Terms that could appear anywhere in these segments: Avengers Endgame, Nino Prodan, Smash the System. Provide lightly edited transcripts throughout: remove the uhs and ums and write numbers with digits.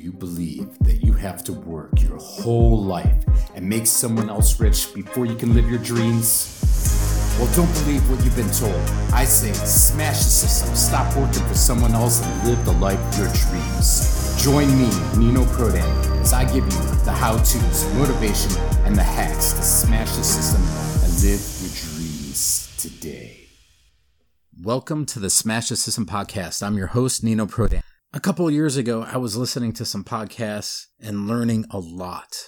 you believe that you have to work your whole life and make someone else rich before you can live your dreams? Well, don't believe what you've been told. I say smash the system, stop working for someone else and live the life of your dreams. Join me, Nino Prodan, as I give you the how-tos, motivation, and the hacks to smash the system and live your dreams today. Welcome to the Smash the System podcast. I'm your host, Nino Prodan. A couple of years ago, I was listening to some podcasts and learning a lot.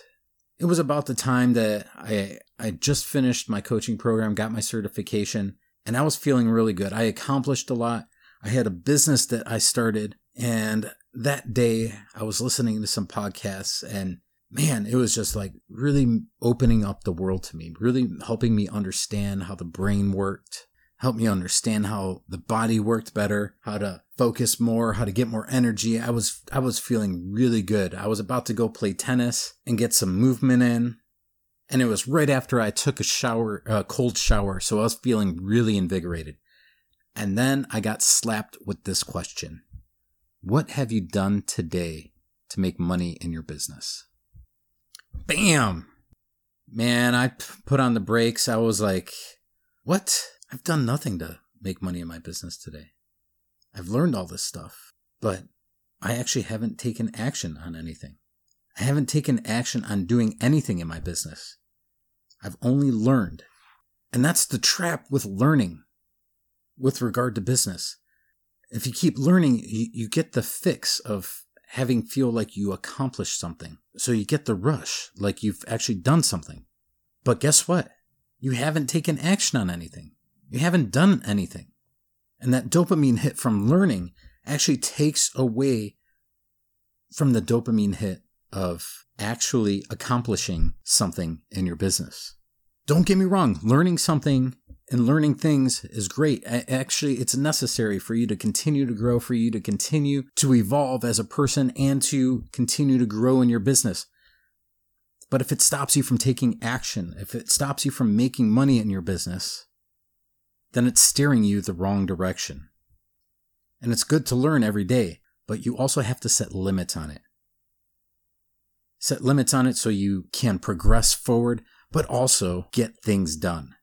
It was about the time that I just finished my coaching program, got my certification, and I was feeling really good. I accomplished a lot. I had a business that I started, and that day I was listening to some podcasts, and man, it was just like really opening up the world to me, really helping me understand how the brain worked. Helped me understand how the body worked better, how to focus more, how to get more energy. I was feeling really good. I was about to go play tennis and get some movement in. And it was right after I took a cold shower. So I was feeling really invigorated. And then I got slapped with this question. What have you done today to make money in your business? Bam! Man, I put on the brakes. I was like, what? I've done nothing to make money in my business today. I've learned all this stuff, but I actually haven't taken action on anything. I haven't taken action on doing anything in my business. I've only learned. And that's the trap with learning with regard to business. If you keep learning, you get the fix of having feel like you accomplished something. So you get the rush, like you've actually done something. But guess what? You haven't taken action on anything. You haven't done anything. And that dopamine hit from learning actually takes away from the dopamine hit of actually accomplishing something in your business. Don't get me wrong. Learning something and learning things is great. Actually, it's necessary for you to continue to grow, for you to continue to evolve as a person and to continue to grow in your business. But if it stops you from taking action, if it stops you from making money in your business, then it's steering you the wrong direction. And it's good to learn every day, but you also have to set limits on it. Set limits on it so you can progress forward, but also get things done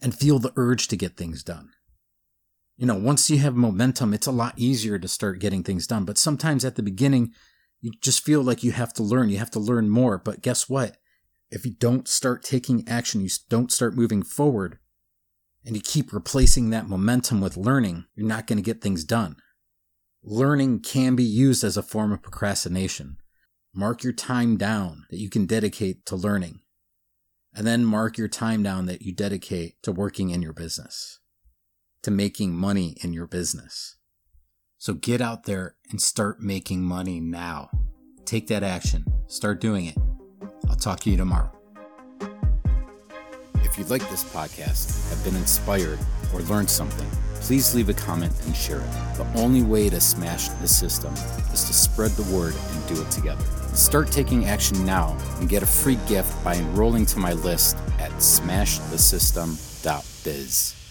and feel the urge to get things done. You know, once you have momentum, it's a lot easier to start getting things done. But sometimes at the beginning, you just feel like you have to learn more. But guess what? If you don't start taking action, you don't start moving forward, and you keep replacing that momentum with learning, you're not going to get things done. Learning can be used as a form of procrastination. Mark your time down that you can dedicate to learning, and then mark your time down that you dedicate to working in your business, to making money in your business. So get out there and start making money now. Take that action. Start doing it. I'll talk to you tomorrow. If you like this podcast, have been inspired, or learned something, please leave a comment and share it. The only way to smash the system is to spread the word and do it together. Start taking action now and get a free gift by enrolling to my list at smashthesystem.biz.